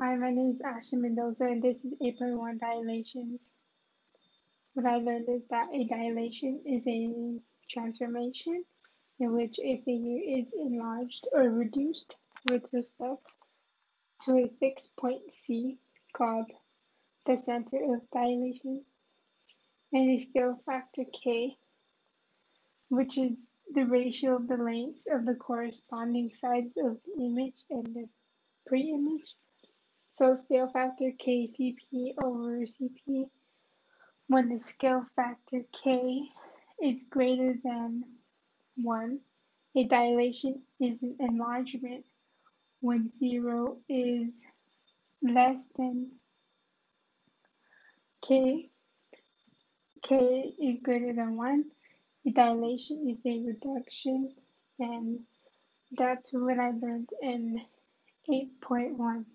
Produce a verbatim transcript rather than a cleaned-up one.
Hi, my name is Ashton Mendoza, and this is eight point one dilations. What I learned is that a dilation is a transformation in which a figure is enlarged or reduced with respect to a fixed point C, called the center of dilation, and a scale factor K, which is the ratio of the lengths of the corresponding sides of the image and the pre-image. So scale factor K C P over C P, when the scale factor K is greater than one, a dilation is an enlargement. When zero is less than K, K is greater than one, a dilation is a reduction, and that's what I learned in eight point one.